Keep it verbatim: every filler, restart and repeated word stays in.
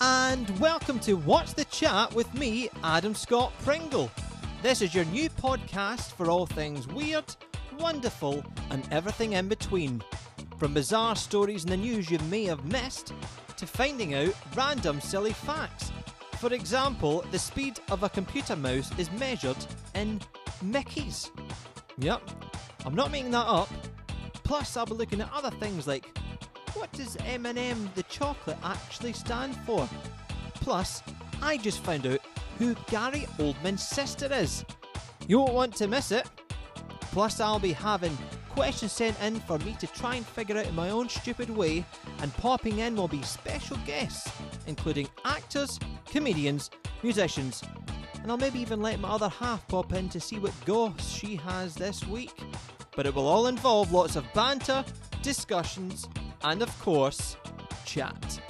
and welcome to What's the Chat with me, Adam Scott Pringle. This is your new podcast for all things weird, wonderful, and everything in between. From bizarre stories in the news you may have missed, to finding out random silly facts. For example, the speed of a computer mouse is measured in mickeys. Yep, I'm not making that up. Plus, I'll be looking at other things like, what does Eminem the chocolate actually stand for? Plus, I just found out who Gary Oldman's sister is. You won't want to miss it. Plus, I'll be having questions sent in for me to try and figure out in my own stupid way, and popping in will be special guests, including actors, comedians, musicians, and I'll maybe even let my other half pop in to see what goss she has this week. But it will all involve lots of banter, discussions, and of course, chat.